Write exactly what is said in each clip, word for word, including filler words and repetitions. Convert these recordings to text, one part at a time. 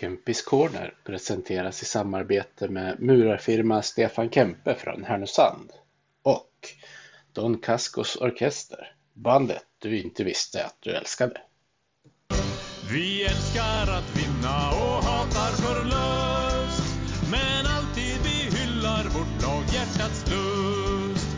Kempis Corner presenteras i samarbete med murarfirma Stefan Kempe från Härnösand och Don Cascos Orkester, bandet du inte visste att du älskade. Vi älskar att vinna och hatar förlust, men alltid vi hyllar vårt lag hjärtats lust.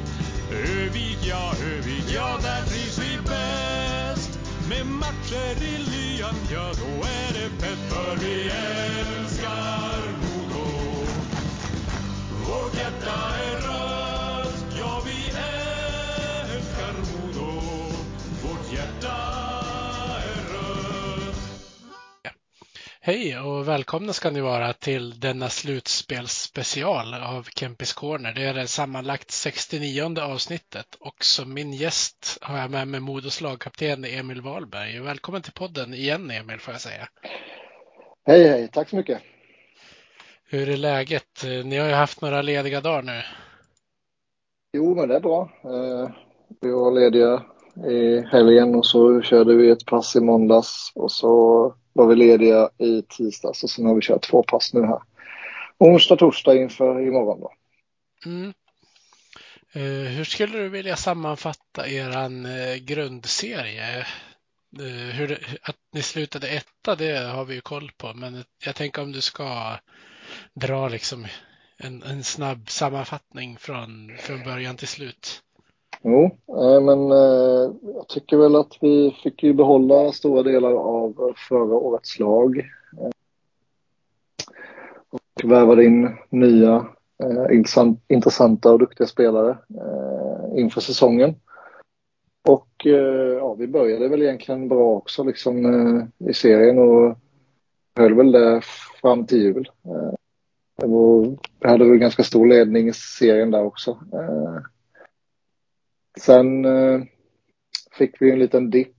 Övig ja, övig ja, där trivs vi bäst. Med matcher i lyan, ja då är det fett. För vi älskar Modo, vårt hjärta är rött. Ja, vi älskar Modo, vårt hjärta. Hej och välkomna ska ni vara till denna slutspelsspecial av Kempis Corner. Det är det sammanlagt sextionionde avsnittet och som min gäst har jag med mig Modos lagkapten Emil Wahlberg. Välkommen till podden igen, Emil, får jag säga. Hej, hej. Tack så mycket. Hur är läget? Ni har ju haft några lediga dagar nu. Jo, men det är bra. Vi var lediga i helgen och så körde vi ett pass i måndags och så var vi lediga i tisdags och sen har vi kört två pass nu här. Onsdag, torsdag inför imorgon då. Mm. Eh, hur skulle du vilja sammanfatta eran eh, grundserie? Eh, hur det, att ni slutade etta, det har vi ju koll på. Men jag tänker om du ska dra liksom en, en snabb sammanfattning från, från början till slut. Jo, men jag tycker väl att vi fick ju behålla stora delar av förra årets lag och värvade in nya intressanta och duktiga spelare inför säsongen. Och ja, vi började väl egentligen bra också liksom i serien och höll väl det fram till jul. Vi hade väl ganska stor ledning i serien där också. Sen eh, fick vi en liten dipp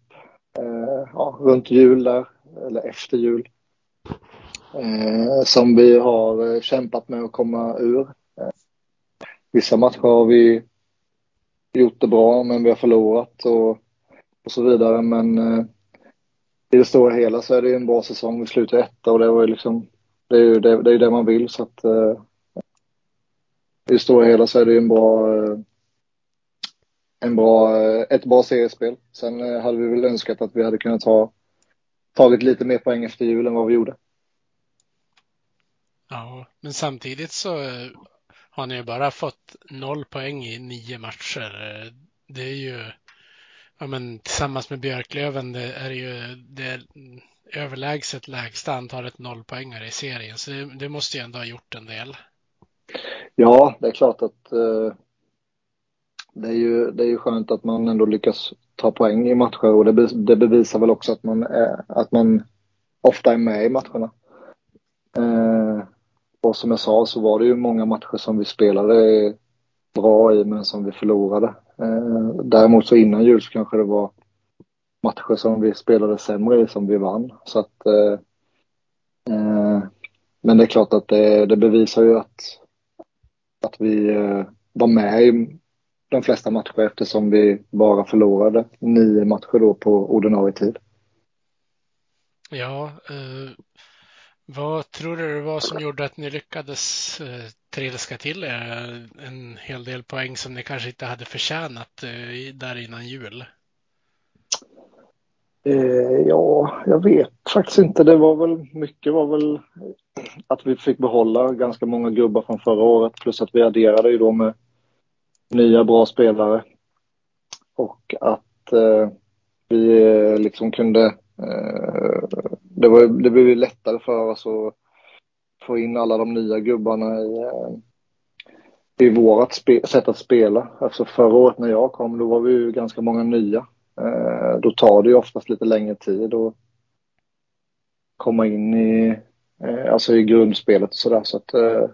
eh, ja, runt jul där, eller efter jul, eh, som vi har kämpat med att komma ur. Eh, vissa matcher har vi gjort det bra, men vi har förlorat och, och så vidare. Men eh, i det stora hela så är det en bra säsong. Vi slutar etta och det, var liksom, det är ju det, det, är det man vill. Så att, eh, i det stora hela så är det en bra... Eh, En bra, ett bra seriespel. Sen hade vi väl önskat att vi hade kunnat ta tagit lite mer poäng efter jul än vad vi gjorde. Ja, men samtidigt så har ni ju bara fått noll poäng i nio matcher. Det är ju, ja men tillsammans med Björklöven, det är ju det överlägset lägsta antalet nollpoängare i serien. Så det, det måste ju ändå ha gjort en del. Ja, det är klart att... Eh... Det är, ju, det är ju skönt att man ändå lyckas ta poäng i matcher och det, det bevisar väl också att man, är, att man ofta är med i matcherna. Eh, och som jag sa så var det ju många matcher som vi spelade bra i men som vi förlorade. Eh, däremot så innan jul så kanske det var matcher som vi spelade sämre i som vi vann. Så att, eh, eh, men det är klart att det, det bevisar ju att, att vi eh, var med i de flesta matcher eftersom vi bara förlorade nio matcher då på ordinarie tid. Ja, eh, vad tror du det var som gjorde att ni lyckades eh, trilska till er en hel del poäng som ni kanske inte hade förtjänat eh, där innan jul? Eh, ja, jag vet faktiskt inte. Det var väl mycket var väl att vi fick behålla ganska många gubbar från förra året plus att vi adderade ju då med nya bra spelare och att eh, vi liksom kunde eh, det, var, det blev ju lättare för oss att få in alla de nya gubbarna i, i vårat spe, sätt att spela. Alltså förra året när jag kom då var vi ju ganska många nya, eh, då tar det ju oftast lite längre tid att komma in i eh, alltså i grundspelet och sådär så att eh,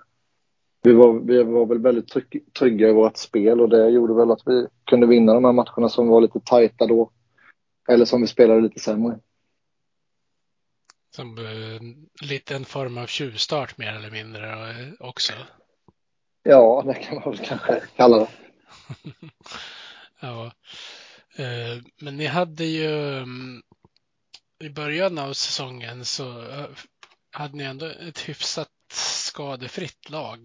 Vi var, vi var väl väldigt trygga i vårt spel och det gjorde väl att vi kunde vinna de här matcherna som var lite tajta då. Eller som vi spelade lite sämre. Som eh, lite en form av tjuvstart mer eller mindre också. Ja, det kan man väl kanske kalla det. Ja, eh, men ni hade ju i början av säsongen så... hade ni ändå ett hyfsat skadefritt lag.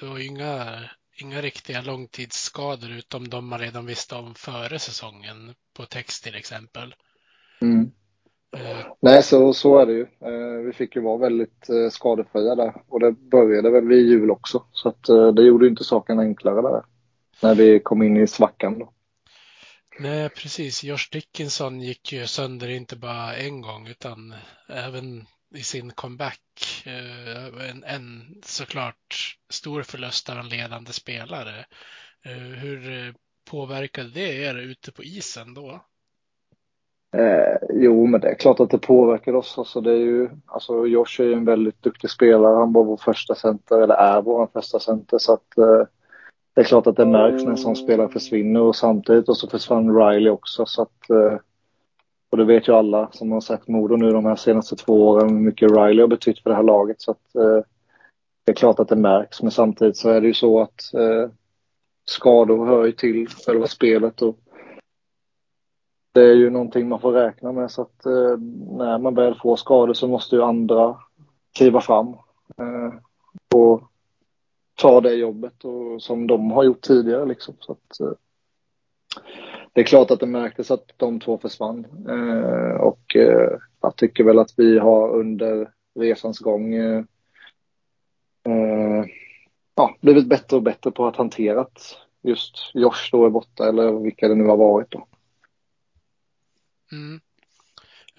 Det var inga, inga riktiga långtidsskador utom de man redan visste om före säsongen på text till exempel. Mm. Eh. Nej, så, så är det ju. Eh, vi fick ju vara väldigt eh, skadefria där. Och det började väl vid jul också. Så att, eh, det gjorde ju inte saken enklare där. När vi kom in i svackan då. Nej, precis. George Dickinson gick ju sönder inte bara en gång utan även i sin comeback. En, en såklart stor förlust av en ledande spelare. Hur påverkade det er ute på isen då? Eh, jo, men det är klart att det påverkar oss. Alltså, det är ju, alltså, Josh är ju en väldigt duktig spelare. Han var vår första center, eller är vår första center. Så att, eh, det är klart att det märks när en sån spelare försvinner. Och samtidigt och så försvann Riley också. Så att... Eh, Och det vet ju alla som har sett Modo nu de här senaste två åren hur mycket Riley har betytt för det här laget. Så att, eh, det är klart att det märks. Men samtidigt så är det ju så att eh, skador hör ju till själva spelet. Och det är ju någonting man får räkna med. Så att eh, när man väl får skador så måste ju andra kliva fram. Eh, och ta det jobbet och, som de har gjort tidigare. Liksom. Så att... Eh, Det är klart att det märktes att de två försvann eh, och eh, jag tycker väl att vi har under resans gång eh, eh, ja, blivit bättre och bättre på att hantera just Josh då är borta eller vilka det nu har varit då. Mm.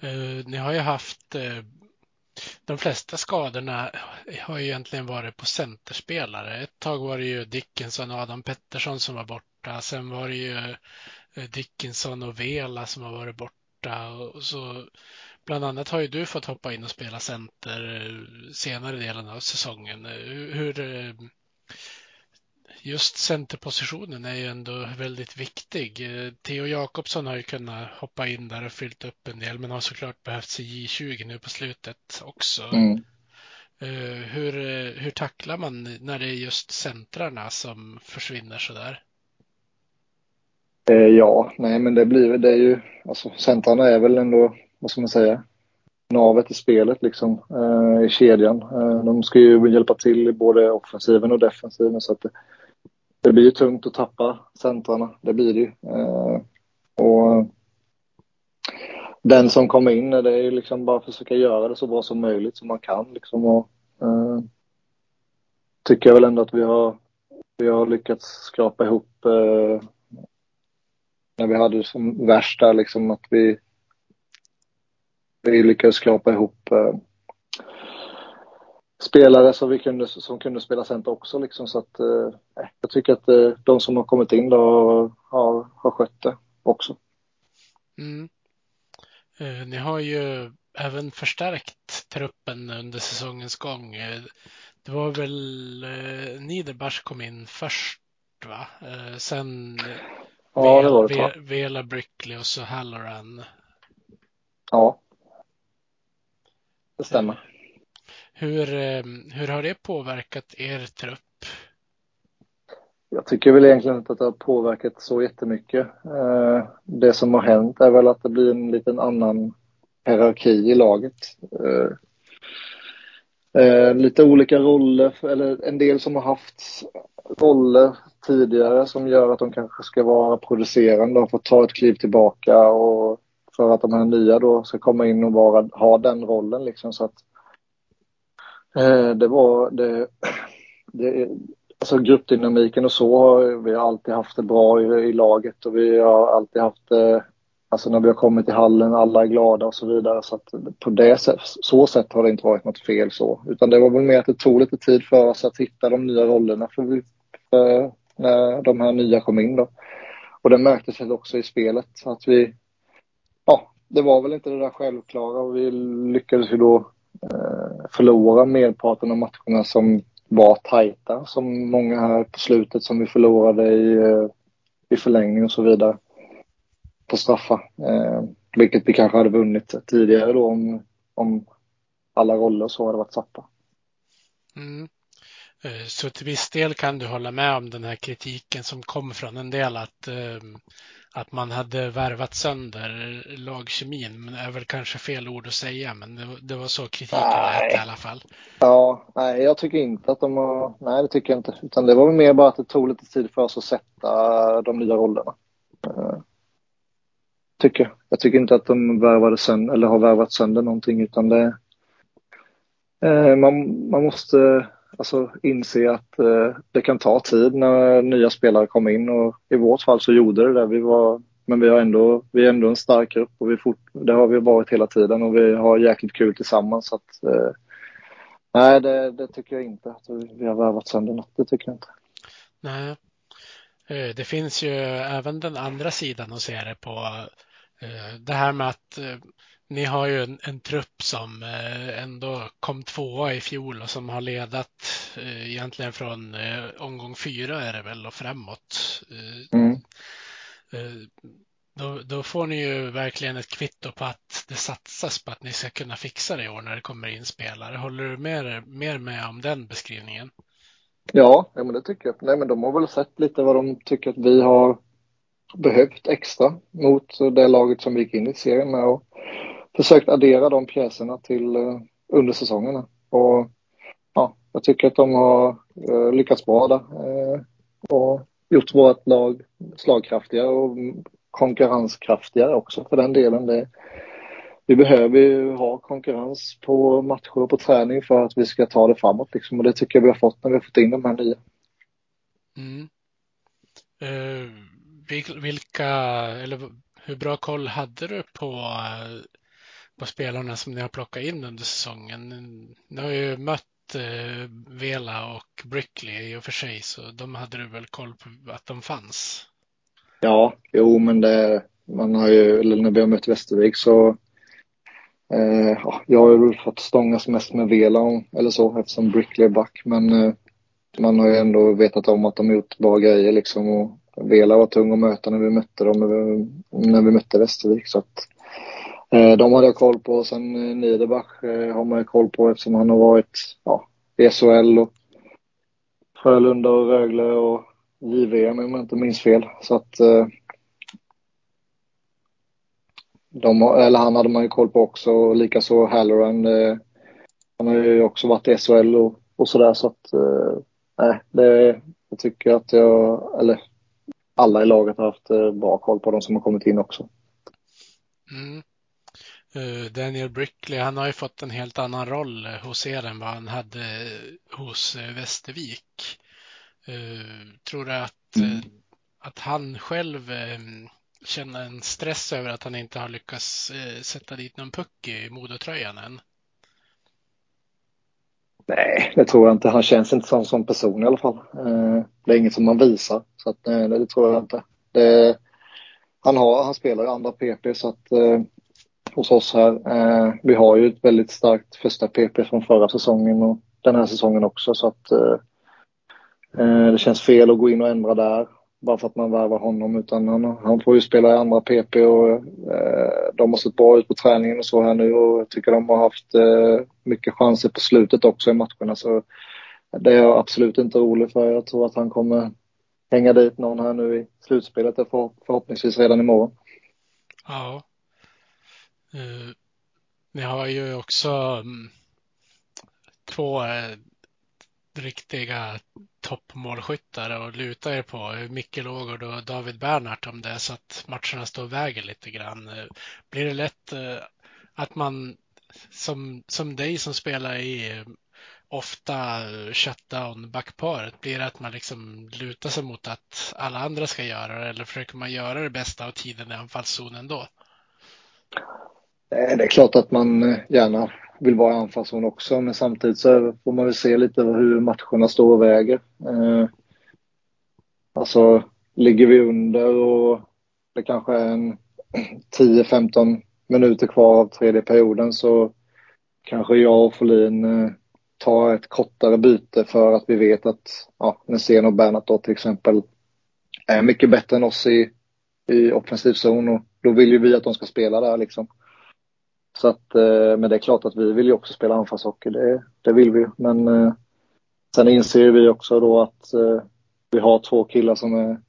Eh, ni har ju haft eh, de flesta skadorna har ju egentligen varit på centerspelare. Ett tag var det ju Dickinson och Adam Pettersson som var borta. Sen var det ju Dickinson och Vela som har varit borta och så bland annat har ju du fått hoppa in och spela center senare delen av säsongen. Hur just centerpositionen är ju ändå väldigt viktig. Theo Jakobsson har ju kunnat hoppa in där och fyllt upp en del men har såklart behövt sig J tjugo nu på slutet också. Mm. Hur, hur tacklar man när det är just centrarna som försvinner så där? Ja, nej men det blir det är ju, alltså centrarna är väl ändå, vad ska man säga, navet i spelet liksom, eh, i kedjan. Eh, de ska ju hjälpa till i både offensiven och defensiven så att det, det blir ju tungt att tappa centrarna, det blir det ju. Eh, och den som kommer in, det är ju liksom bara försöka göra det så bra som möjligt som man kan liksom och eh, tycker jag väl ändå att vi har, vi har lyckats skrapa ihop eh, när vi hade som värsta liksom att vi, vi lyckades skrapa ihop eh, spelare som, vi kunde, som kunde spela center också. Liksom, så att, eh, jag tycker att eh, de som har kommit in då har, har skött det också. Mm. Eh, ni har ju även förstärkt truppen under säsongens gång. Det var väl eh, Nederbäck kom in först va? Eh, sen... Ja, det var det. Vela Brickley och så Halloran. Ja. Det stämmer. Hur, hur har det påverkat er trupp? Jag tycker väl egentligen inte att det har påverkat så jättemycket. Det som har hänt är väl att det blir en liten annan hierarki i laget. Lite olika roller, eller en del som har haft roller tidigare som gör att de kanske ska vara producerande och få ta ett kliv tillbaka och för att de här nya då ska komma in och vara, ha den rollen liksom så att eh, det var det, det, alltså gruppdynamiken och så har vi har alltid haft det bra i, i laget och vi har alltid haft eh, alltså när vi har kommit i hallen alla är glada och så vidare så att på det sätt, så sätt har det inte varit något fel så utan det var väl mer att det tog lite tid för oss att hitta de nya rollerna för vi för, när de här nya kom in då. Och det märktes också i spelet att vi, ja det var väl inte det där självklara och vi lyckades ju då eh, förlora merparten av matcherna som var tajta som många här på slutet som vi förlorade i, eh, i förlängning och så vidare på straffa eh, vilket vi kanske hade vunnit tidigare då om, om alla roller så hade varit satta. Mm. Så till viss del kan du hålla med om den här kritiken som kom från en del att, att man hade värvat sönder lagkemin. Men det är väl kanske fel ord att säga, men det, det var så kritiken lät i alla fall. Ja, nej, jag tycker inte att de har... Nej, det tycker jag inte. Utan det var mer bara att det tog lite tid för oss att sätta de nya rollerna. Tycker jag. Jag tycker inte att de värvade sönder, eller har värvat sönder någonting, utan det... Man, man måste... Alltså inse att eh, det kan ta tid när nya spelare kommer in, och i vårt fall så gjorde det där vi var, men vi har ändå, vi är ändå en stark grupp, och vi fort, det har vi varit hela tiden, och vi har jäkligt kul tillsammans, så att eh, nej det, det tycker jag inte att vi har värvat sönder något, det tycker jag inte. Nej, det finns ju även den andra sidan att se det på, det här med att ni har ju en, en trupp som ändå kom tvåa i fjol och som har ledat egentligen från omgång fyra är det väl och framåt. Mm. Då, då får ni ju verkligen ett kvitto på att det satsas på att ni ska kunna fixa det i år när det kommer in spelare. Håller du mer, mer med om den beskrivningen? Ja, men det tycker jag. Nej, men de har väl sett lite vad de tycker att vi har behövt extra mot det laget som vi gick in i serien med, och försökt addera de pjäserna till uh, under säsongerna, och ja, jag tycker att de har uh, lyckats bra där, uh, och gjort vårt lag slagkraftigare och konkurrenskraftigare också för den delen. Det, vi behöver ju ha konkurrens på matcher och på träning för att vi ska ta det framåt liksom, och det tycker jag vi har fått när vi har fått in de här nya. Mm. Uh, vilka, eller hur bra koll hade du på på spelarna som ni har plockat in under säsongen? Ni har ju mött eh, Vela och Brickley i och för sig, så de hade du väl koll på att de fanns? Ja, jo, men det, man har ju, eller när vi har mött Västervik så eh, ja, jag har ju fått stångas mest med Vela och, eller så, eftersom Brickley är back, men eh, man har ju ändå vetat om att de gjort bra grejer liksom, och Vela var tung att möta när vi mötte dem när vi, när vi mötte Västervik, så att de hade jag koll på. Sen Nederbäck har man koll på eftersom han har varit ja, S H L och Frölunda och Rögle och J V M om jag inte minns fel. Så att de, eller han hade man ju koll på också. Likaså Halloran, han har ju också varit i S H L och, och sådär. Så att nej, det, jag tycker att jag, eller alla i laget har haft bra koll på de som har kommit in också. Mm. Daniel Brickley, han har ju fått en helt annan roll hos er än vad han hade hos Västervik. Tror du att, mm. att han själv känner en stress över att han inte har lyckats sätta dit någon puck i modotröjan än? Nej, det tror jag inte. Han känns inte som, som person i alla fall. Det är inget som man visar, så att, nej, det tror jag inte. Det, han, har, han spelar ju andra P P, så att hos oss här. Eh, vi har ju ett väldigt starkt första P P från förra säsongen och den här säsongen också, så att eh, det känns fel att gå in och ändra där bara för att man värvar honom, utan han, han får ju spela i andra P P och eh, de har sett bra ut på träningen och så här nu, och jag tycker de har haft eh, mycket chanser på slutet också i matcherna, så det är jag absolut inte orolig för. Jag tror att han kommer hänga dit någon här nu i slutspelet, för, förhoppningsvis redan imorgon. Ja. Uh, ni har ju också um, två uh, riktiga toppmålskyttare och lutar er på, Mikkel Ågord och David Bernhardt, om det så att matcherna står och väger lite grann. Uh, blir det lätt uh, att man som, som dig som spelar i uh, ofta shutdown backparet, blir det att man liksom lutar sig mot att alla andra ska göra det, eller försöker man göra det bästa av tiden i anfallszonen då? Det är klart att man gärna vill vara i anfallszon också, men samtidigt så får man väl se lite hur matcherna står och väger. Eh, alltså ligger vi under och det kanske är en tio femton minuter kvar av tredje perioden, så kanske jag och Folin eh, tar ett kortare byte för att vi vet att ja, Nesen och Bernhardt då till exempel är mycket bättre än oss i, i offensiv zon, och då vill ju vi att de ska spela där liksom. Så att, men det är klart att vi vill ju också spela anfallshockey, det, det vill vi ju. Men Sen inser vi också då att eh, vi har två killar som är,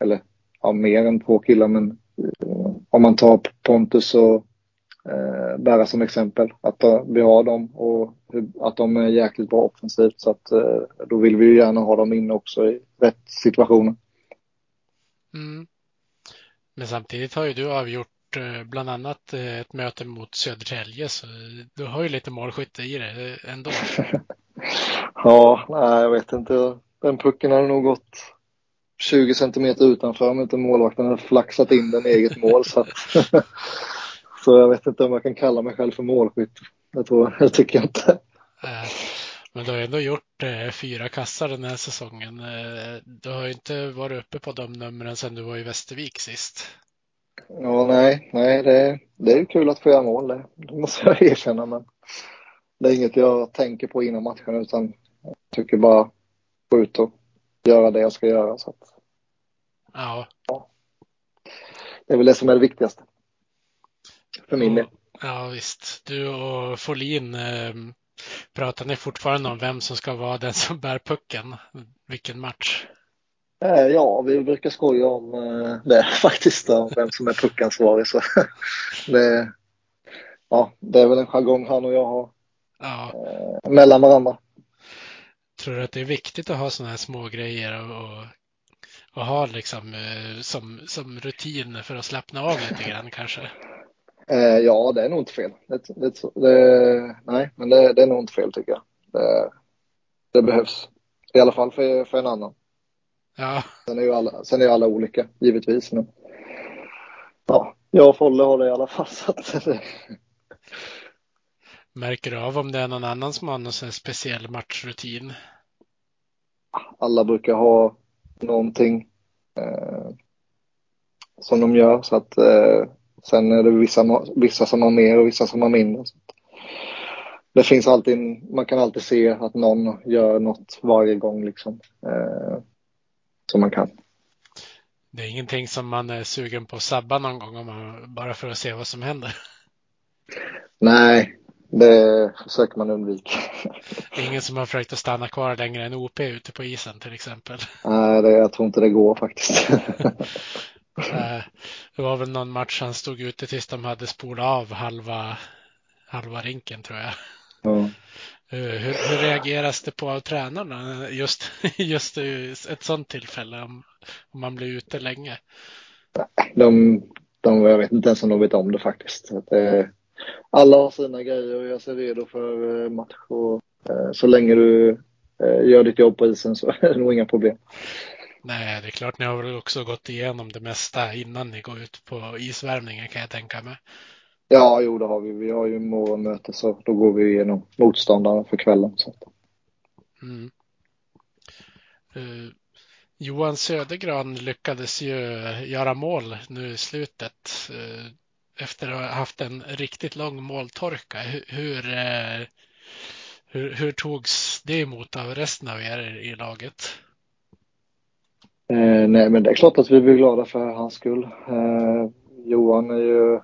eller ja, mer än två killar, men eh, om man tar Pontus och eh, Bära som exempel, att eh, vi har dem och att de är jäkligt bra offensivt, så att eh, då vill vi ju gärna ha dem inne också i rätt situationer. Mm. Men samtidigt har ju du avgjort bland annat ett möte mot Södertälje, så du har ju lite målskytte i det ändå. Ja, nej, jag vet inte. Den pucken hade nog gått tjugo centimeter utanför, men inte målvakten hade flaxat in den eget mål. Så, att, så jag vet inte om jag kan kalla mig själv för målskytt. Jag tror, jag tycker inte. Men du har ändå gjort eh, fyra kassar den här säsongen. Du har ju inte varit uppe på de numren sedan du var i Västervik sist. Ja, nej, nej det, det är ju kul att få göra mål, det, det måste jag erkänna, men det är inget jag tänker på innan matchen, utan jag tycker bara gå ut och göra det jag ska göra, så att, ja. Ja. Det är väl det som är det viktigaste för min del. Ja visst, du och Folin eh, pratar ni fortfarande om vem som ska vara den som bär pucken, vilken match? Ja, vi brukar skoja om det faktiskt, om vem som är puckansvarig. Så det, ja, det är väl en jargong han och jag har, ja, mellan varandra. Tror du att det är viktigt att ha såna här små grejer och, och ha liksom som, som rutin för att slappna av lite grann kanske? Ja, det är nog inte fel. Det, det, det, nej, men det, det är nog inte fel tycker jag. Det, det behövs, i alla fall för, för en annan. Ja. Sen är ju alla, sen är ju alla olika givetvis, men ja, jag och Folle håller i alla fall, så att... Märker du av om det är någon annan som har någon sån speciell matchrutin? Alla brukar ha någonting eh, som de gör, så att eh, sen är det vissa, vissa som har mer och vissa som har mindre, så att det finns alltid, man kan alltid se att någon gör något varje gång liksom, eh, som man kan. Det är ingenting som man är sugen på att sabba någon gång, om man, bara för att se vad som händer? Nej, det försöker man undvika. Det är ingen som har försökt att stanna kvar längre än O P ute på isen till exempel? Nej, det, jag tror inte det går faktiskt. Det var väl någon match han stod ute tills de hade spolat av halva, halva rinken tror jag. Ja. Hur, hur reageras det på av tränarna just, just ett sånt tillfälle om, om man blir ute länge? De, de, jag vet inte ens om de vet om det faktiskt. Att, eh, alla har sina grejer och gör sig redo för match. Och, eh, så länge du eh, gör ditt jobb på isen så är det nog inga problem. Nej, det är klart. Ni har väl också gått igenom det mesta innan ni går ut på isvärmningen kan jag tänka mig. Ja, jo, det har vi. Vi har ju morgonmöte, så då går vi igenom motståndarna för kvällen. Så. Mm. Uh, Johan Södergran lyckades ju göra mål nu i slutet uh, efter att ha haft en riktigt lång måltorka. Hur, hur, uh, hur, hur togs det emot av resten av er i laget? Uh, nej, men det är klart att vi blir glada för hans skull. Uh, Johan är ju...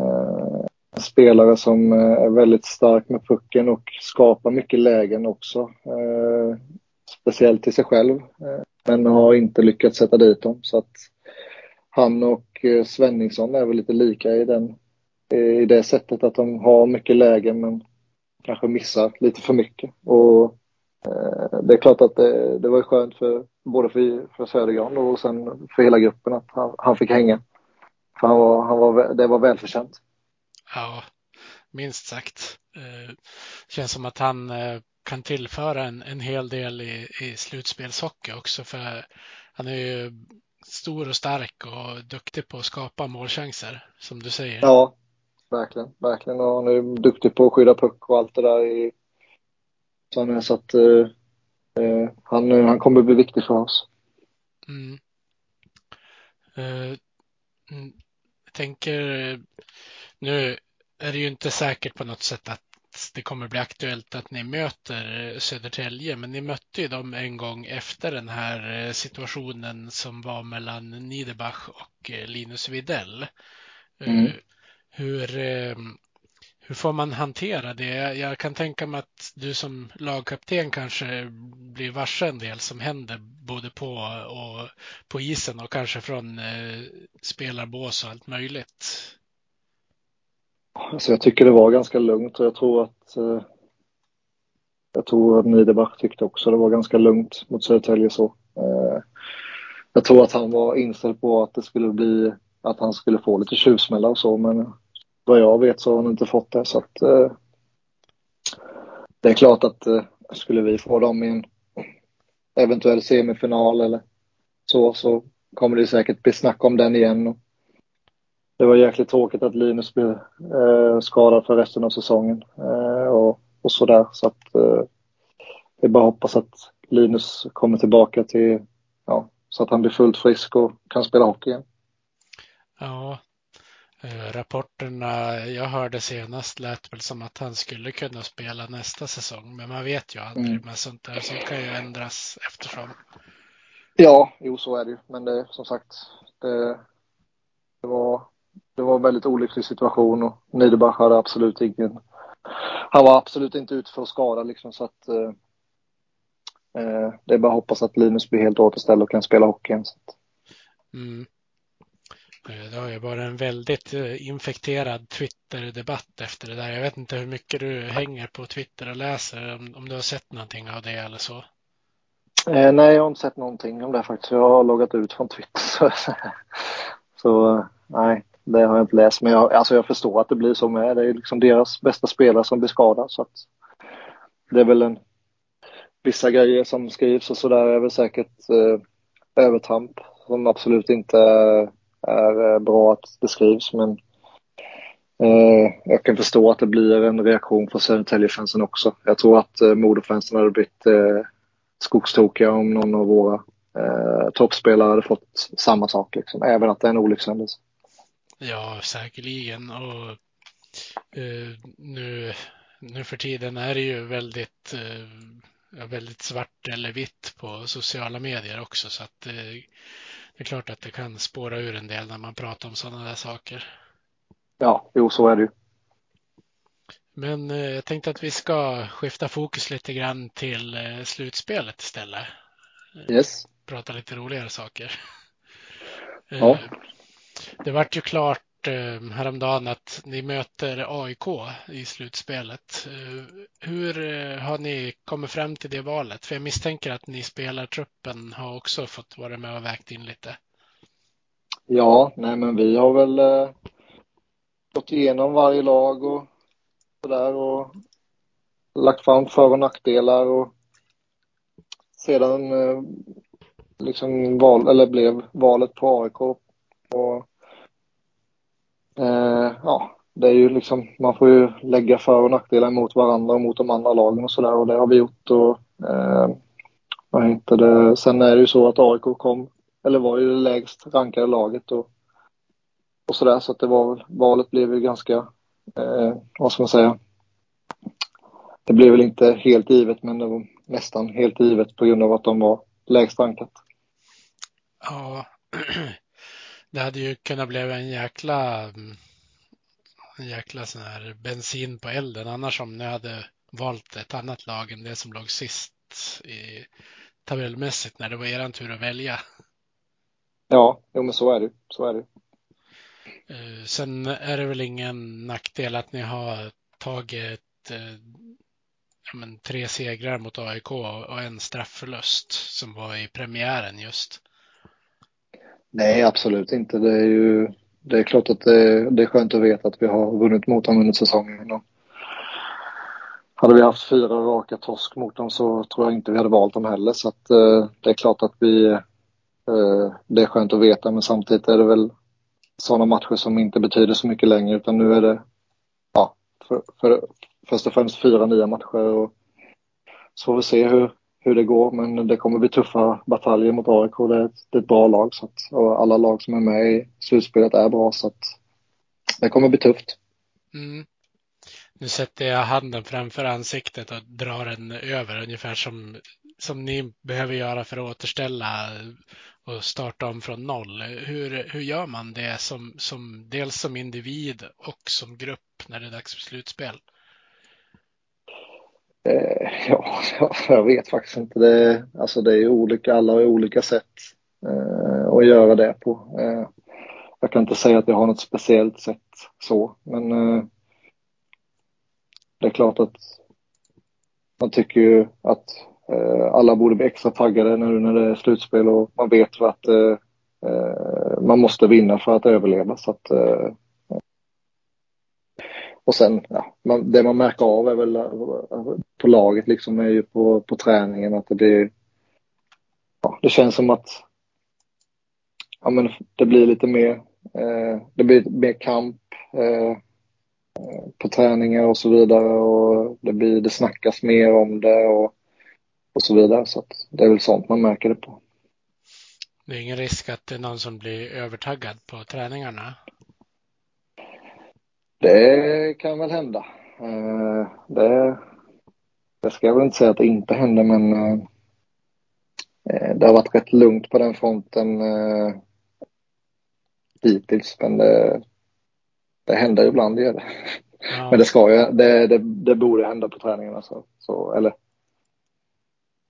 Uh, spelare som uh, är väldigt stark med pucken och skapar mycket lägen också, uh, speciellt till sig själv, uh, men har inte lyckats sätta dit dem, så att han och uh, Svenningsson är väl lite lika i, den, uh, i det sättet att de har mycket lägen men kanske missar lite för mycket, och uh, det är klart att det, det var skönt för både för, för Södergran och sen för hela gruppen att han, han fick hänga. Han var, han var, det var välförtjänt. Ja, minst sagt. Eh, känns som att han eh, kan tillföra en, en hel del i, i slutspelshockey också. För han är ju stor och stark och duktig på att skapa målchanser, som du säger. Ja, verkligen. verkligen. Och han är duktig på att skydda puck och allt det där. I... Så att eh, han, han kommer bli viktig för oss. Mm. Eh, Jag tänker, nu är det ju inte säkert på något sätt att det kommer bli aktuellt att ni möter Södertälje, men ni mötte ju dem en gång efter den här situationen som var mellan Nederbäck och Linus Videl. Mm. Hur, Hur får man hantera det? Jag, jag kan tänka mig att du som lagkapten kanske blir varse en del som händer både på och på isen och kanske från eh, spelarbås och allt möjligt. Alltså jag tycker det var ganska lugnt, och jag tror att eh, jag tror att Nederbäck tyckte också det var ganska lugnt mot Södertälje så. Eh, jag tror att han var inställd på att det skulle bli att han skulle få lite tjuvsmällar och så, men vad jag vet så har han inte fått det, så att eh, det är klart att eh, skulle vi få dem i en eventuell semifinal eller så, så kommer det säkert bli snack om den igen. Och det var jäkligt tråkigt att Linus blev eh, skadad för resten av säsongen eh, och, och sådär, så att eh, jag bara hoppas att Linus kommer tillbaka till, ja, så att han blir fullt frisk och kan spela hockey igen. Ja. Rapporterna jag hörde senast lät väl som att han skulle kunna spela nästa säsong, men man vet ju aldrig. Mm. Men sånt där så kan ju ändras eftersom. Ja, jo, så är det ju. Men det, som sagt, det, det, var, det var en väldigt olycklig situation, och Nederbäck hade absolut ingen, han var absolut inte ute för att skada liksom, så att eh, det är bara att hoppas att Linus blir helt återställd och kan spela hockey igen, så att. Mm. Det har ju bara en väldigt infekterad Twitter-debatt efter det där. Jag vet inte hur mycket du hänger på Twitter och läser, om, om du har sett någonting av det eller så. Eh, nej, jag har inte sett någonting om det faktiskt. Jag har loggat ut från Twitter. Så, så nej, det har jag inte läst. Men jag, alltså jag förstår att det blir så med. Det är liksom deras bästa spelare som blir skadad. Så att det är väl en, vissa grejer som skrivs och sådär är väl säkert eh, övertramp som absolut inte är bra att det skrivs, men eh, jag kan förstå att det blir en reaktion från Södertäljefansen också. Jag tror att eh, moderfansen hade blivit eh, skogstokiga om någon av våra eh, toppspelare hade fått samma sak liksom, även att det är en olyckshändelse. Ja, säkerligen. Och eh, nu, nu för tiden är det ju väldigt eh, väldigt svart eller vitt på sociala medier också, så att eh, det är klart att det kan spåra ur en del när man pratar om sådana där saker. Ja, jo, så är det ju. Men eh, jag tänkte att vi ska skifta fokus lite grann till eh, slutspelet istället. Yes. Prata lite roligare saker. Ja. Eh, det vart ju klart eh, häromdagen att ni möter A I K i slutspelet. Eh, hur eh, har ni kommit fram till det valet? För jag misstänker att ni spelar truppen har också fått vara med och vägt in lite. Ja, nej men vi har väl eh, gått igenom varje lag och sådär och lagt fram för- och nackdelar, och sedan eh, liksom val, eller blev valet på A I K. Och eh, ja, det är ju liksom, man får ju lägga för- och nackdelar mot varandra och mot de andra lagen och sådär, och det har vi gjort. Och eh, vad heter det? Sen är det ju så att A I K kom, eller var ju det lägst rankade laget och, och sådär, så att det var, valet blev ju ganska, eh, vad ska man säga, det blev väl inte helt givet, men det var nästan helt givet på grund av att de var lägst rankat. Ja, det hade ju kunnat bli en jäkla... en jäkla sån här bensin på elden annars, om ni hade valt ett annat lag än det som låg sist i tabellmässigt när det var eran tur att välja. Ja, jo, men så är det. Så är det. Sen är det väl ingen nackdel att ni har tagit eh, ja, men, tre segrar mot A I K och en straffförlust som var i premiären just. Nej, absolut inte. Det är ju... Det är klart att det, det är skönt att veta att vi har vunnit mot dem under säsongen. Och hade vi haft fyra raka torsk mot dem så tror jag inte vi hade valt dem heller. Så att, eh, det är klart att vi, eh, det är skönt att veta. Men samtidigt är det väl sådana matcher som inte betyder så mycket längre. Utan nu är det, ja, för, för, först och främst fyra nya matcher. Och så får vi se hur, hur det går. Men det kommer bli tuffa bataljer mot A I K. Det är ett, det är ett bra lag. Så att, och alla lag som är med i slutspelet är bra. Så att det kommer bli tufft. Mm. Nu sätter jag handen framför ansiktet och drar den över. Ungefär som som ni behöver göra för att återställa och starta om från noll. Hur, hur gör man det som, som dels som individ och som grupp när det är dags för slutspel? Eh, ja, jag vet faktiskt inte. Det, alltså det är olika, alla har olika sätt eh, att göra det på. Eh, jag kan inte säga att jag har något speciellt sätt så, men eh, det är klart att man tycker ju att eh, alla borde bli extra taggade nu när det är slutspel och man vet för att eh, man måste vinna för att överleva. Så att, eh, och sen, ja, man, det man märker av är väl på laget liksom är ju på, på träningen att det blir, ja, det känns som att ja, men det blir lite mer eh, det blir mer kamp eh, på träningar och så vidare och det, blir, det snackas mer om det och, och så vidare, så att det är väl sånt man märker det på. Det är ingen risk att det är någon som blir övertaggad på träningarna? Det kan väl hända. Det, det ska jag väl inte säga att det inte händer, men det har varit rätt lugnt på den fronten hittills, men det Det händer ibland, det gör det. Ja. Men det ska ju, det, det, det borde hända på träningarna. Så, så, eller,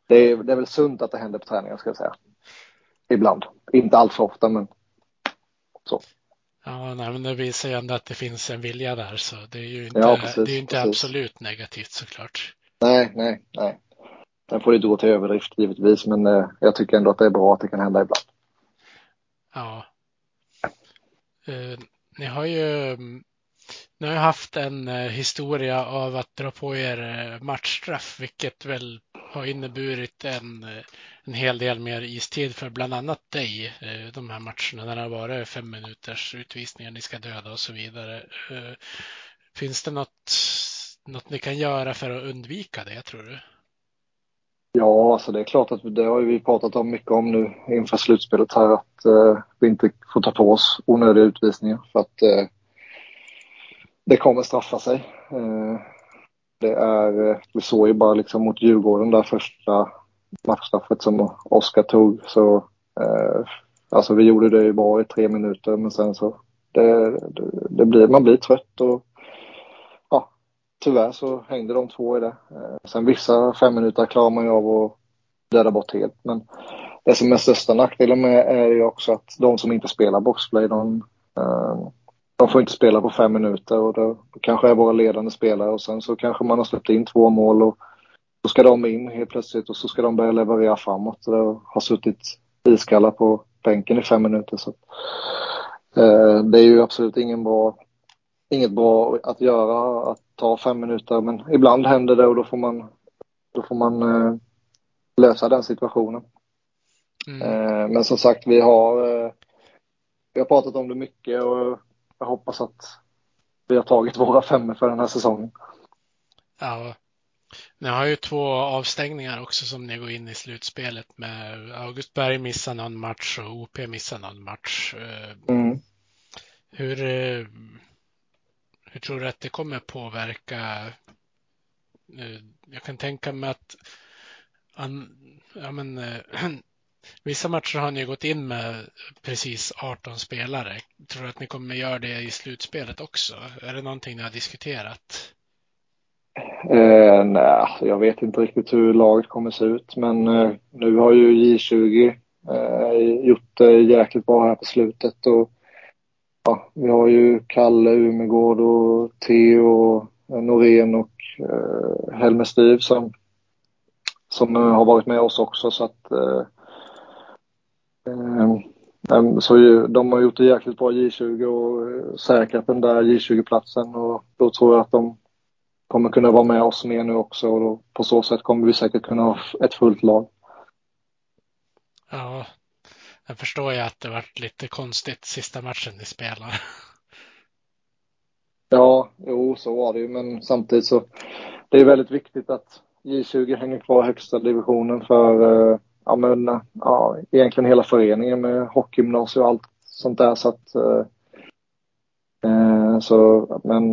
det, är, det är väl sunt att det händer på träningarna, ska jag säga. Ibland. Inte allt för ofta, men så. Ja, nej, men det visar ju ändå att det finns en vilja där. Så det är ju inte, ja, precis, det är inte absolut negativt såklart. Nej, nej, nej. Den får ju gå till överdrift givetvis, men eh, jag tycker ändå att det är bra att det kan hända ibland. Ja. Uh. Ni har ju ni har haft en historia av att dra på er matchstraff, vilket väl har inneburit en, en hel del mer istid för bland annat dig, de här matcherna när det har varit fem minuters utvisningar, ni ska döda och så vidare. Finns det något, något ni kan göra för att undvika det, tror du? Ja, alltså det är klart att det har vi pratat om mycket om nu inför slutspelet här, att eh, vi inte får ta på oss onödiga utvisningar för att eh, det kommer straffa sig. Eh, det är, vi såg ju bara liksom mot Djurgården där första matchstraffet som Oskar tog, så eh, alltså vi gjorde det ju bara i tre minuter, men sen så det, det, det blir, man blir trött och tyvärr så hängde de två i det. Sen vissa fem minuter klarar man ju av att döda bort helt. Men det som är största nackdelen med är ju också att de som inte spelar boxplay, de, de får inte spela på fem minuter. Och det kanske är våra ledande spelare. Och sen så kanske man har släppt in två mål och då ska de in helt plötsligt. Och så ska de börja leverera framåt. Och har suttit iskalla på bänken i fem minuter. Så det är ju absolut ingen bra... Inget bra att göra, att ta fem minuter, men ibland händer det och då får man, då får man eh, lösa den situationen. Mm. Eh, men som sagt, vi har, eh, vi har pratat om det mycket och jag hoppas att vi har tagit våra femmor för den här säsongen. Ja, ni har ju två avstängningar också som ni går in i slutspelet med. August Berg missar någon match och O P missar någon match. Eh, mm. Hur... Eh, Hur tror du att det kommer påverka? Jag kan tänka mig att an, ja men, vissa matcher har ni gått in med precis arton spelare. Tror du att ni kommer göra det i slutspelet också? Är det någonting ni har diskuterat? Eh, nej, jag vet inte riktigt hur laget kommer se ut. Men eh, nu har ju J tjugo eh, gjort det jäkligt bra här på slutet och ja, vi har ju Kalle, Umegård och Theo, Norén och eh, Helmer Styv som, som har varit med oss också. Så, att, eh, eh, så ju, de har gjort det jäkligt bra J tjugo och säkrat den där J tjugo-platsen. Och då tror jag att de kommer kunna vara med oss mer nu också. Och då, på så sätt kommer vi säkert kunna ha ett fullt lag. Ja. Jag förstår ju att det varit lite konstigt sista matchen ni spelar. Ja, jo, så var det ju. Men samtidigt så det är väldigt viktigt att J tjugo hänger kvar högsta divisionen för eh, ja, men, ja, egentligen hela föreningen med hockeygymnasium och allt sånt där. Så att, eh, Men, så, men,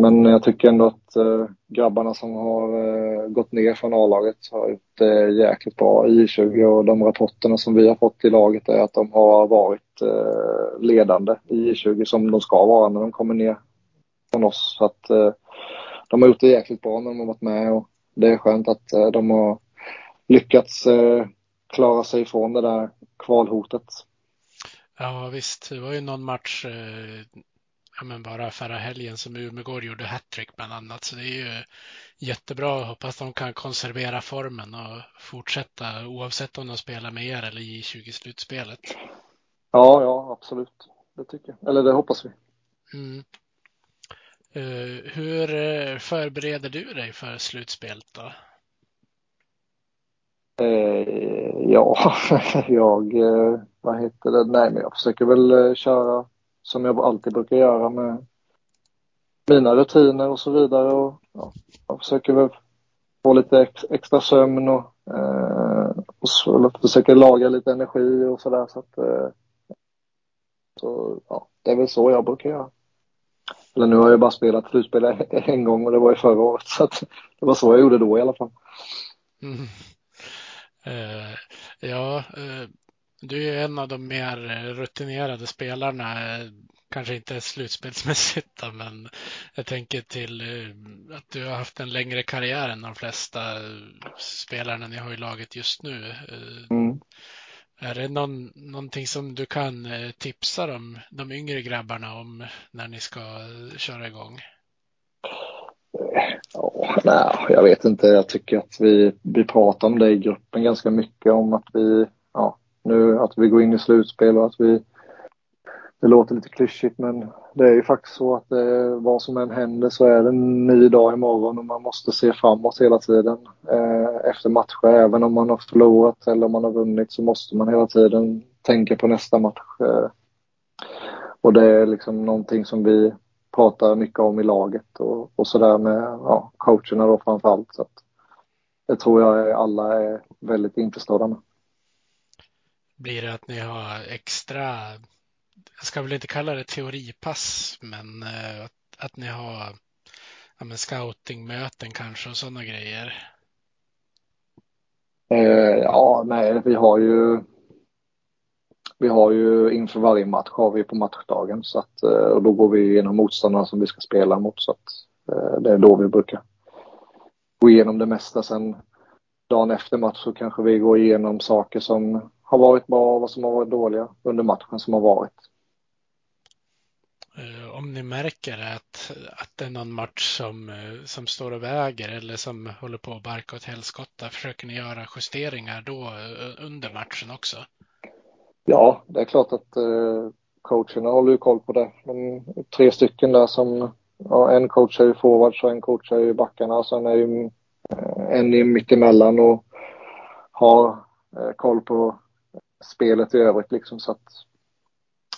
men jag tycker ändå att eh, grabbarna som har eh, gått ner från A-laget har gjort det eh, jäkligt bra i J tjugo. Och de rapporterna som vi har fått i laget är att de har varit eh, ledande i J tjugo som de ska vara när de kommer ner från oss. Så att eh, de har gjort det jäkligt bra när de har varit med, och det är skönt att eh, de har lyckats eh, klara sig ifrån det där kvalhotet. Ja visst, det var ju någon match... Eh... Ja, men bara förra helgen som Umegård gjorde hattrick bland annat. Så det är ju jättebra. Hoppas de kan konservera formen och fortsätta oavsett om de spelar med er eller i tjugo-slutspelet. Ja, ja, absolut. Det tycker jag. Eller det hoppas vi. Mm. Uh, hur förbereder du dig för slutspelet då? Uh, ja, jag... Uh, vad heter det? Nej, men jag försöker väl uh, köra... som jag alltid brukar göra med mina rutiner och så vidare. Och, ja, jag försöker väl få lite ex, extra sömn och, eh, och så, försöker laga lite energi och sådär. Så att, eh, så, ja, det är väl så jag brukar göra. Eller nu har jag bara spelat slutspel en gång och det var i förra året. Så att, det var så jag gjorde då i alla fall. Mm. Uh, ja... Uh... Du är en av de mer rutinerade spelarna, kanske inte slutspelsmässigt, men jag tänker till att du har haft en längre karriär än de flesta spelarna ni har i laget just nu. Mm. Är det någon, någonting som du kan tipsa dem, de yngre grabbarna om när ni ska köra igång? Oh, nej, jag vet inte. Jag tycker att vi, vi pratar om det i gruppen ganska mycket, om att vi... Ja. Nu att vi går in i slutspel och att vi, det låter lite klyschigt, men det är ju faktiskt så att eh, vad som än händer så är det en ny dag imorgon och man måste se framåt hela tiden eh, efter matcher. Även om man har förlorat eller om man har vunnit så måste man hela tiden tänka på nästa match. Eh, och det är liksom någonting som vi pratar mycket om i laget och, och sådär med ja, coacherna då framförallt. Så att, det tror jag alla är väldigt införstådda med. Blir det att ni har extra, jag ska väl inte kalla det teoripass, men att, att ni har ja, men scoutingmöten kanske och sådana grejer? Eh, ja, nej, vi har ju vi har ju inför varje match har vi på matchdagen, så att, och då går vi igenom motståndarna som vi ska spela mot, så att det är då vi brukar gå igenom det mesta. Sen dagen efter match så kanske vi går igenom saker som har varit bra och vad som har varit dåliga under matchen som har varit. Om ni märker att, att det är någon match som, som står och väger eller som håller på att barka åt helskotta, försöker ni göra justeringar då under matchen också? Ja, det är klart att coacherna håller ju koll på det. De tre stycken där som, ja, en coach är ju forwards och en coach är ju backarna. Sen är ju en är mitt emellan och har koll på spelet i övrigt liksom, så att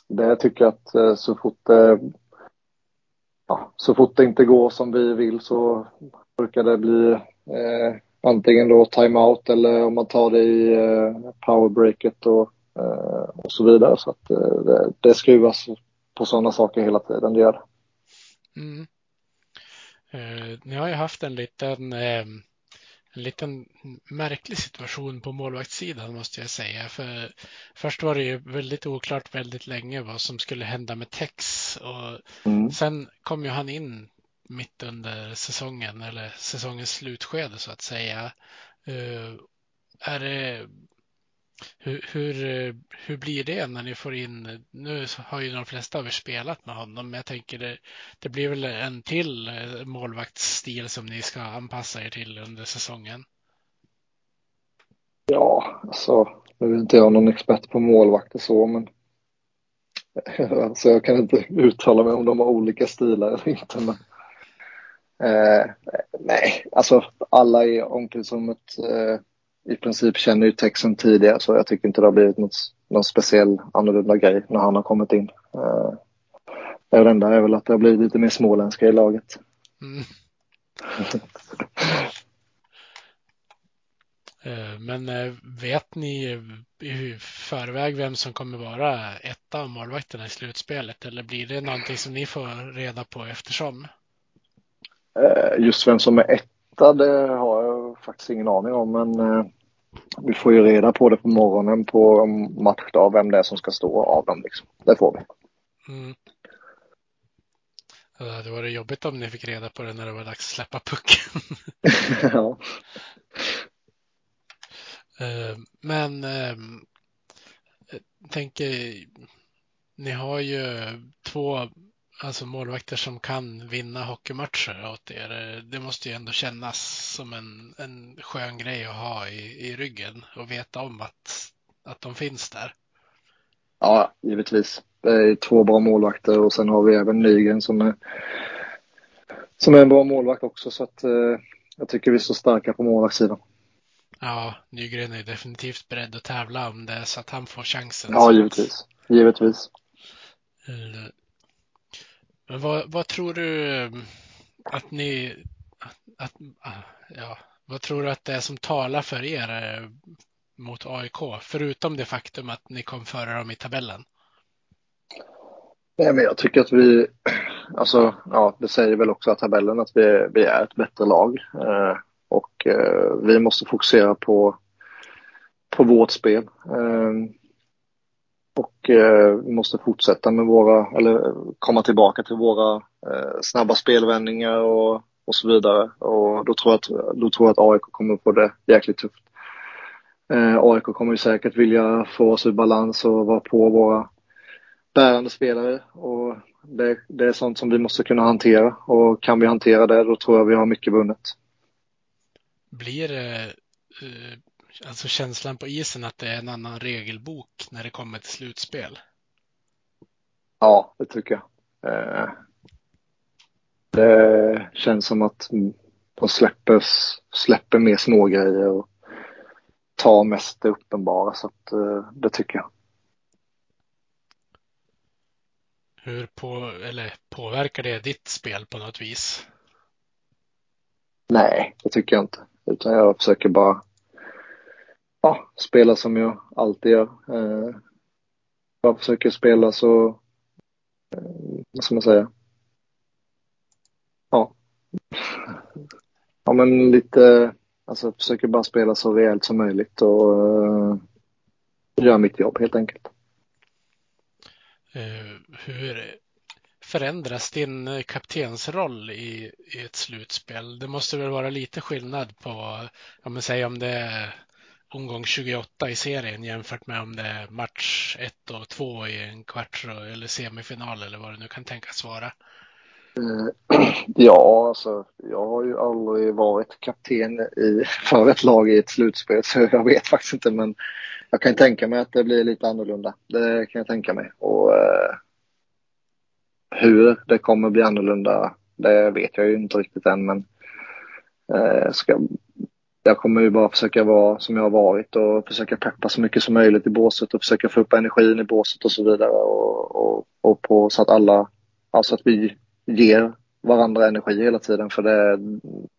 det tycker jag att så fort ja, så fort det inte går som vi vill så brukar det bli eh, antingen då timeout eller om man tar det i eh, powerbreaket och, eh, och så vidare, så att eh, det, det skruvas på sådana saker hela tiden, det gör det. Mm. Uh, ni har ju haft en liten uh... en liten märklig situation på målvaktssidan måste jag säga. För först var det ju väldigt oklart väldigt länge vad som skulle hända med Tex. Och mm. Sen kom ju han in mitt under säsongen eller säsongens slutskede så att säga. Uh, är det, hur, hur, hur blir det när ni får in, nu har ju de flesta av er spelat med honom, men jag tänker det, det blir väl en till målvaktsstil som ni ska anpassa er till under säsongen? Ja, alltså nu är inte jag någon expert på målvakter så, men alltså, jag kan inte uttala mig om de har olika stilar eller inte, men eh, nej, alltså alla är omkring som ett eh, i princip känner ju texten tidigare, så jag tycker inte det har blivit något, någon speciell annorlunda grej när han har kommit in. Uh, det enda är väl att det har blivit lite mer småländska i laget. Mm. Men vet ni i förväg vem som kommer vara etta av målvakterna i slutspelet? Eller blir det någonting som ni får reda på eftersom? Just vem som är etta, det har jag faktiskt ingen aning om. Men vi får ju reda på det på morgonen på matchdag, vem det är som ska stå av dem. Liksom. Det får vi. Mm. Det var det jobbigt om ni fick reda på det när det var dags att släppa pucken. Ja. Men jag tänker, ni har ju två alltså målvakter som kan vinna hockeymatcher åt er. Det måste ju ändå kännas som en, en skön grej att ha i, i ryggen och veta om att, att de finns där. Ja, givetvis. Det är två bra målvakter och sen har vi även Nygren som är, som är en bra målvakt också. Så att, jag tycker vi står starka på målvaktssidan. Ja, Nygren är definitivt beredd att tävla om det så att han får chansen. Ja, givetvis. givetvis. Men vad, vad tror du att ni... Att, ja, vad tror du att det är som talar för er mot A I K? Förutom det faktum att ni kom före dem i tabellen. Nej, men jag tycker att vi... Alltså, ja, det säger väl också att tabellen att vi, vi är ett bättre lag. Och eh, vi måste fokusera på, på vårt spel. Eh, och eh, vi måste fortsätta med våra, eller komma tillbaka till våra eh, snabba spelvändningar och, och så vidare. Och då tror jag att, då tror jag att A I K kommer få det jäkligt tufft. Eh, A I K kommer ju säkert vilja få oss i balans och vara på våra bärande spelare. Och det, det är sånt som vi måste kunna hantera. Och kan vi hantera det, då tror jag vi har mycket vunnet. Blir det alltså känslan på isen att det är en annan regelbok när det kommer till slutspel? Ja, det tycker jag. Det känns som att de släpper, släpper mer smågrejer och tar mest det uppenbara, så att det tycker jag. Hur på, eller påverkar det ditt spel på något vis? Nej, det tycker jag inte. Utan jag försöker bara ja, spela som jag alltid gör. Eh, jag försöker spela så, eh, vad ska man säga? Ja. Ja, men lite, alltså jag försöker bara spela så rejält som möjligt och eh, göra mitt jobb helt enkelt. Uh, hur förändras din kaptensroll i, i ett slutspel? Det måste väl vara lite skillnad på om man säger om det är omgång tjugoåtta i serien jämfört med om det är match ett och två i en kvart eller semifinal eller vad det nu kan tänkas vara. Ja, alltså jag har ju aldrig varit kapten i, för ett lag i ett slutspel, så jag vet faktiskt inte, men jag kan tänka mig att det blir lite annorlunda. Det kan jag tänka mig. Och hur det kommer bli annorlunda, det vet jag ju inte riktigt än, men eh, ska, jag kommer ju bara försöka vara som jag har varit och försöka peppa så mycket som möjligt i båset och försöka få upp energin i båset och så vidare och, och, och på, så att alla, alltså att vi ger varandra energi hela tiden, för det,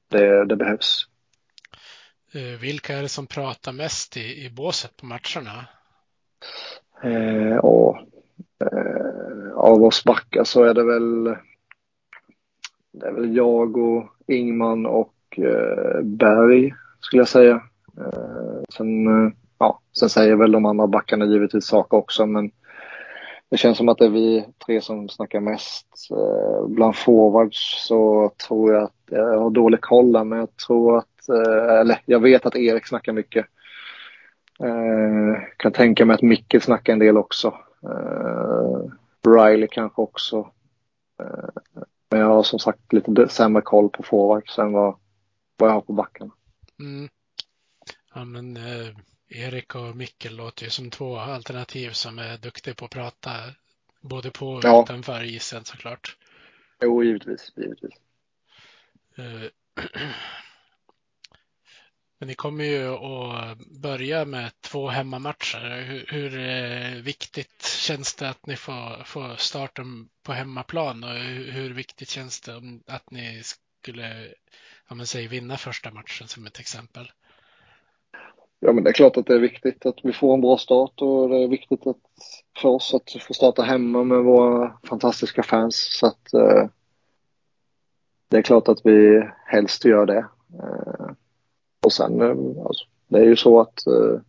det, det behövs. Vilka är det som pratar mest i, i båset på matcherna? Eh, och av oss backar så är det väl det är väl jag och Ingman och eh, Berg skulle jag säga. Eh, sen, eh, ja, sen säger väl de andra backarna givetvis saker också, men det känns som att det är vi tre som snackar mest. Eh, bland forwards så tror jag att jag har dålig koll där, men jag tror att eh, eller jag vet att Erik snackar mycket. Eh, kan tänka mig att Mikkel snackar en del också. Uh, Riley kanske också, uh, men jag har som sagt lite sämre koll på forwards än vad, vad jag har på backen. Mm. Ja, men uh, Erik och Mikkel låter ju som två alternativ som är duktiga på att prata både på och ja. Utanför isen såklart. Jo, givetvis, givetvis. Uh, Men ni kommer ju att börja med två hemmamatcher. Hur, hur viktigt känns det att ni får, får starta på hemmaplan? Och hur, hur viktigt känns det att ni skulle, om man säger, vinna första matchen som ett exempel? Ja, men det är klart att det är viktigt att vi får en bra start, och det är viktigt att, för oss att få starta hemma med våra fantastiska fans. Så att eh, det är klart att vi helst gör det. Eh, och sen, eh, alltså, det är ju så att eh,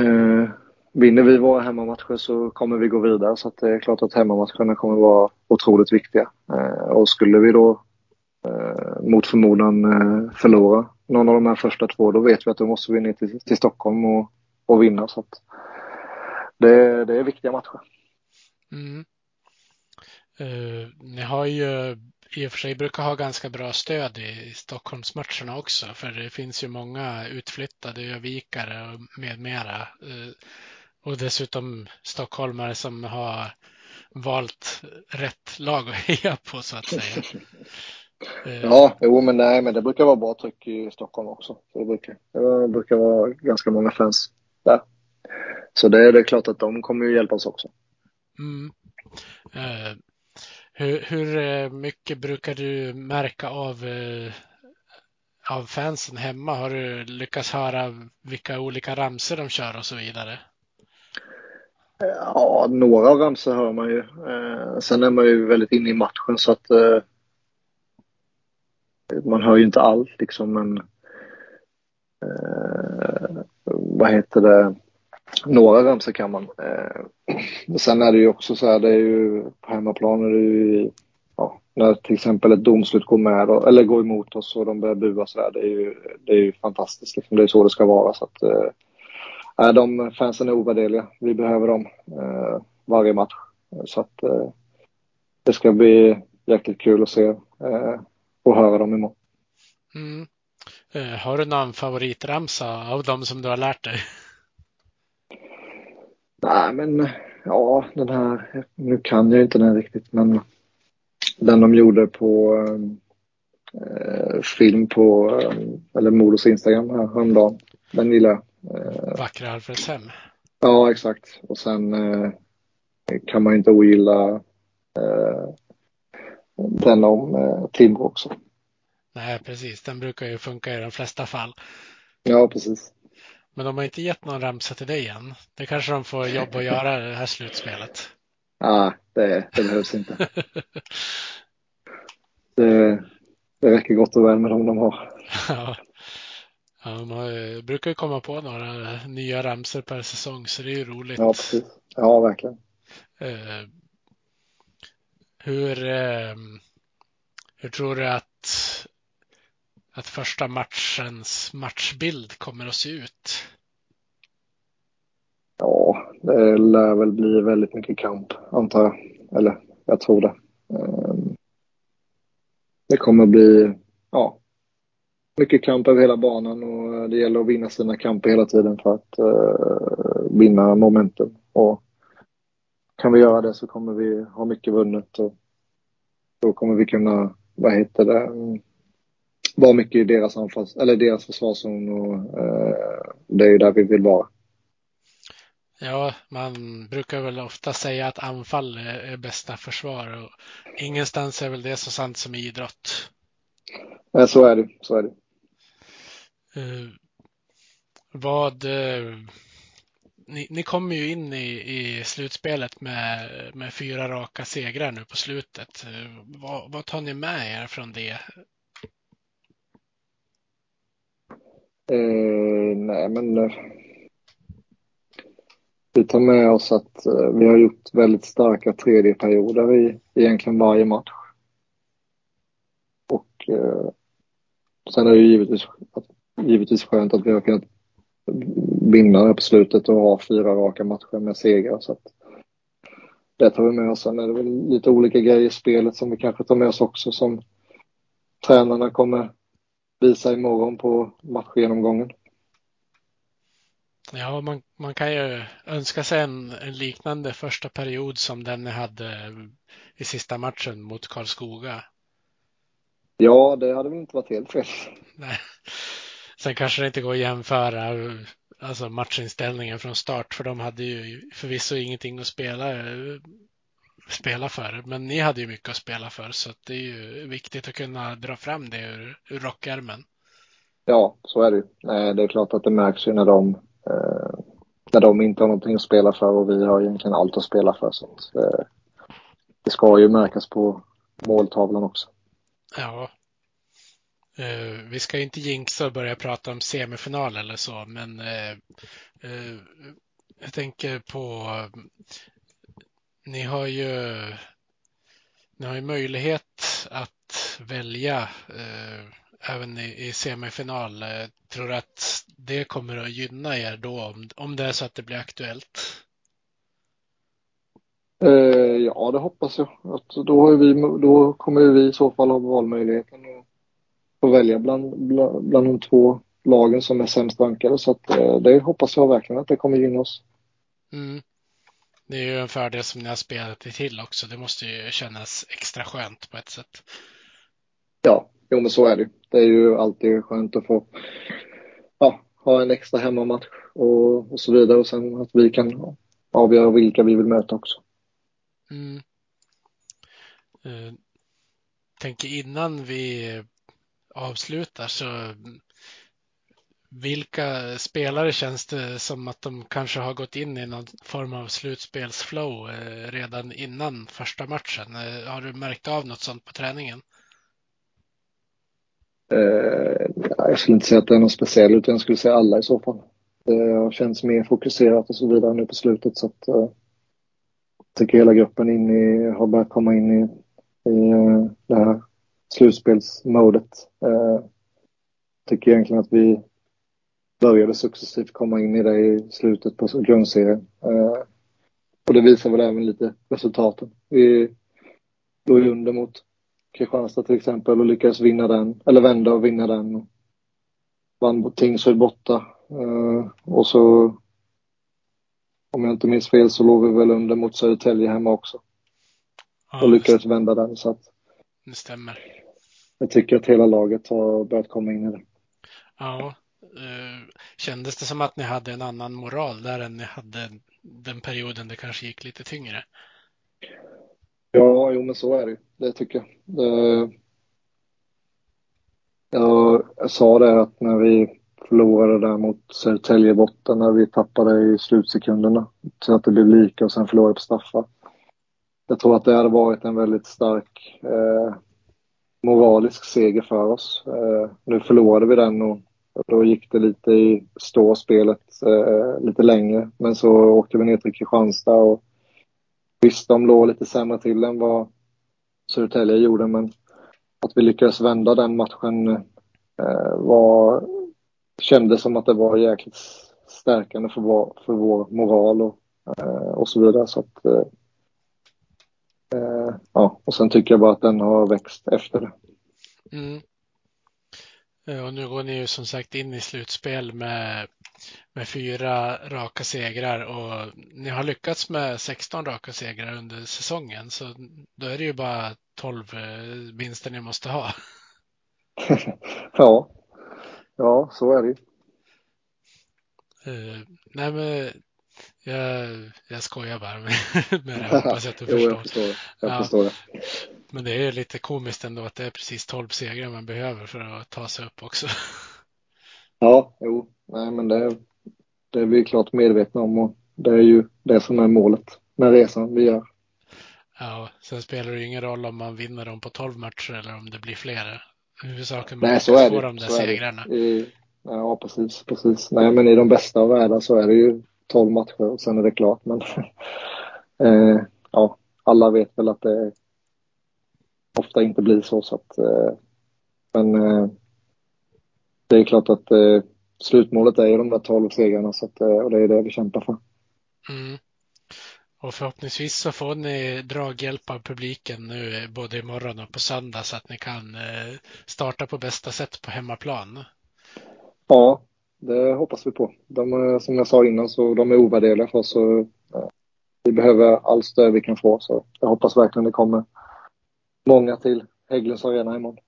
eh, vinner vi våra hemmamatcher så kommer vi gå vidare. Så att det är klart att hemmamatcherna kommer vara otroligt viktiga. Eh, och skulle vi då eh, mot förmodan eh, förlora någon av de här första två, då vet vi att då måste vi ner till, till Stockholm och, och vinna. Så att det, det är viktiga matcher. Mm. Uh, ni har ju i och för sig brukar ha ganska bra stöd i, i Stockholmsmatcherna också, för det finns ju många utflyttade övikare och med mera. Uh, och dessutom stockholmare som har valt rätt lag att heja på, så att säga. Ja, jo, men nej, men det brukar vara bra tryck i Stockholm också. Det brukar, det brukar vara ganska många fans där. Så det är det klart att de kommer ju hjälpa oss också. Mm. Eh, hur, hur mycket brukar du märka av, eh, av fansen hemma? Har du lyckats höra vilka olika ramser de kör och så vidare? Ja, några ramser hör man ju. Eh, sen är man ju väldigt inne i matchen, så att eh, man hör ju inte allt liksom, men eh, vad heter det? Några ramser kan man. Eh, sen är det ju också så här, det är ju på hemmaplan är det ju, ja, när till exempel ett domslut går med och, eller går emot oss och de börjar bua så där, det är ju, det är ju fantastiskt liksom, det är så det ska vara, så att eh, de fansen är ovärderliga. Vi behöver dem eh, varje match, så att eh, det ska bli jäkligt kul att se eh, och höra dem imorgon. Mm. Eh, har du någon favoritramsa av dem som du har lärt dig? Nej, men ja, den här, nu kan jag inte den riktigt, men den de gjorde på eh, film på eh, eller Modos Instagram här häromdagen, den gillar jag. Eh, Vackra Alfreds hem. Ja, exakt. Och sen eh, kan man inte ogilla eh, den om eh, Timrå också. Nej, precis. Den brukar ju funka i de flesta fall. Ja, precis. Men de har inte gett någon ramsa till dig än. Det kanske de får jobb att göra det här slutspelet. Ja, det, det behövs inte. Det, det räcker gott och väl med dem de har. Ja, ja, de har, brukar ju komma på några nya ramsor per säsong, så det är ju roligt. Ja, precis. Ja, verkligen. Uh, hur, uh, hur tror du att... att första matchens matchbild kommer att se ut? Ja, det lär väl bli väldigt mycket kamp, antar jag. Eller, jag tror det. Det kommer att bli, ja, mycket kamp över hela banan, och det gäller att vinna sina kamper hela tiden för att uh, vinna momentum. Och kan vi göra det så kommer vi ha mycket vunnet, och då kommer vi kunna, vad heter det... var mycket i deras, anfalls, eller deras försvarszon, och eh, det är ju där vi vill vara. Ja, man brukar väl ofta säga att anfall är, är bästa försvar, och ingenstans är väl det så sant som i idrott. Ja, så är det. Så är det. Eh, vad, eh, ni, ni kommer ju in i, i slutspelet med, med fyra raka segrar nu på slutet. Eh, vad, vad tar ni med er från det? Eh, nej, men eh, vi tar med oss att eh, vi har gjort väldigt starka tredje perioder i egentligen varje match, och eh, sen är det ju givetvis, givetvis skönt att vi har kunnat vinna på slutet och ha fyra raka matcher med segrar, så att det tar vi med oss. Sen är det väl lite olika grejer i spelet som vi kanske tar med oss också, som tränarna kommer visa imorgon på matchgenomgången. Ja, man, man kan ju önska sig en, en liknande första period som den ni hade i sista matchen mot Karlskoga. Ja, det hade väl inte varit helt fel. Nej. Sen kanske det inte går att jämföra, alltså, matchinställningen från start, för de hade ju förvisso ingenting att spela, spela för, men ni hade ju mycket att spela för, så att det är ju viktigt att kunna dra fram det ur, ur rockärmen. Ja, så är det ju. Det är klart att det märks ju när de, eh, när de inte har någonting att spela för, och vi har egentligen allt att spela för. Så att, eh, det ska ju märkas på måltavlan också. Ja. Uh, vi ska ju inte jinxa och börja prata om semifinal eller så, men uh, uh, jag tänker på uh, ni har ju ni har ju möjlighet att välja uh, även i, i semifinal. Uh, tror att det kommer att gynna er då om, om det är så att det blir aktuellt? Uh, ja, det hoppas jag. Att då, har vi, då kommer vi i så fall ha valmöjligheten och och välja bland, bland, bland de två lagen som är sämst rankade. Så att, eh, det hoppas jag verkligen att det kommer gynna oss. Mm. Det är ju en fördel som ni har spelat det till också. Det måste ju kännas extra skönt på ett sätt. Ja, jo, men så är det. Det är ju alltid skönt att få ja, ha en extra hemmamatch och, och så vidare. Och sen att vi kan avgöra vilka vi vill möta också. Mm. Eh, tänker innan vi avslutar, så vilka spelare känns det som att de kanske har gått in i någon form av slutspelsflow redan innan första matchen? Har du märkt av något sånt på träningen? Eh, jag skulle inte säga att det är något speciellt, utan jag skulle säga alla i så fall. Det känns mer fokuserat och så vidare nu på slutet, så att jag tycker hela gruppen in i, har börjat komma in i, i det här slutspelsmodet. Eh, tycker egentligen att vi började successivt komma in i det i slutet på grundserien. Eh, och det visar väl även lite resultaten. Vi låg under mot Kristianstad till exempel och lyckades vinna den, eller vända och vinna den. Och vann mot Tingsryd borta. Eh, och så, om jag inte minns fel, så låg vi väl under mot Södertälje hemma också. Ja, och lyckades vända den, så att det stämmer. Jag tycker att hela laget har börjat komma in i det. Ja, kändes det som att ni hade en annan moral där än ni hade den perioden det kanske gick lite tyngre? Ja, jo, men så är det. Det tycker jag. Jag sa det att när vi förlorade där mot Södertälje borta, när vi tappade i slutsekunderna så att det blev lika och sen förlorade på straffar. Jag tror att det hade varit en väldigt stark eh, moralisk seger för oss. Eh, nu förlorade vi den och då gick det lite i ståspelet eh, lite längre. Men så åkte vi ner till Kristianstad och visst, de låg lite sämre till än vad Södertälje gjorde. Men att vi lyckades vända den matchen eh, var, kändes som att det var jäkligt stärkande för vår, för vår moral och, eh, och så vidare. Så att eh, Uh, ja, och sen tycker jag bara att den har växt efter det. Mm. Och nu går ni ju som sagt in i slutspel med, med fyra raka segrar, och ni har lyckats med sexton raka segrar under säsongen, så då är det ju bara tolv vinster ni måste ha. ja. ja, så är det. Uh, nej men Jag, jag skojar bara med, med det. Jag hoppas att du förstår. Jo, jag förstår det. Jag ja. förstår det. Men det är lite komiskt ändå att det är precis tolv segrar man behöver för att ta sig upp också. Ja, jo. Nej, men det, det är vi klart medvetna om, och det är ju det som är målet med resan vi gör. Ja, sen spelar det ju ingen roll om man vinner dem på tolv matcher eller om det blir flera. Huvudsaken man får de där så segrarna. I, ja, precis, precis. Nej, men i de bästa av världen så är det ju tolv matcher och sen är det klart. Men eh, ja, alla vet väl att det ofta inte blir så, så att, eh, men eh, det är klart att eh, slutmålet är ju de där tolv segrarna, så att, eh, och det är det vi kämpar för. Mm. Och förhoppningsvis så får ni draghjälp av publiken nu både imorgon och på söndag, så att ni kan eh, starta på bästa sätt på hemmaplan. Ja, det hoppas vi på. De, som jag sa innan, så de är ovärderliga för oss. Så, eh, vi behöver allt stöd vi kan få. Så jag hoppas verkligen det kommer många till Hägglunds Arena imorgon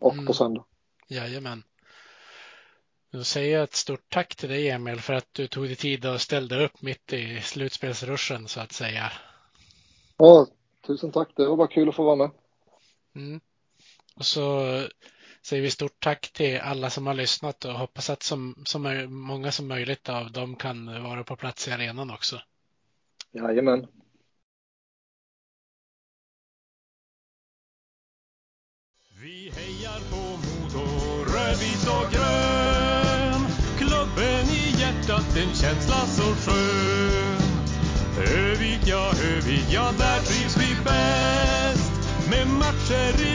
och mm. på söndag. Jajamän. Då säger jag ett stort tack till dig, Emil, för att du tog dig tid och ställde upp mitt i slutspelsruschen, så att säga. Ja, tusen tack. Det var bara kul att få vara med. Mm. Och så säger vi stort tack till alla som har lyssnat och hoppas att som, som många som möjligt av dem kan vara på plats i arenan också. Jajamän. Vi hejar på Modo, rödvit och grön. Klubben i hjärtat, en känsla så skön. Övik, ja, Övik, ja, där trivs vi bäst. Med matcher i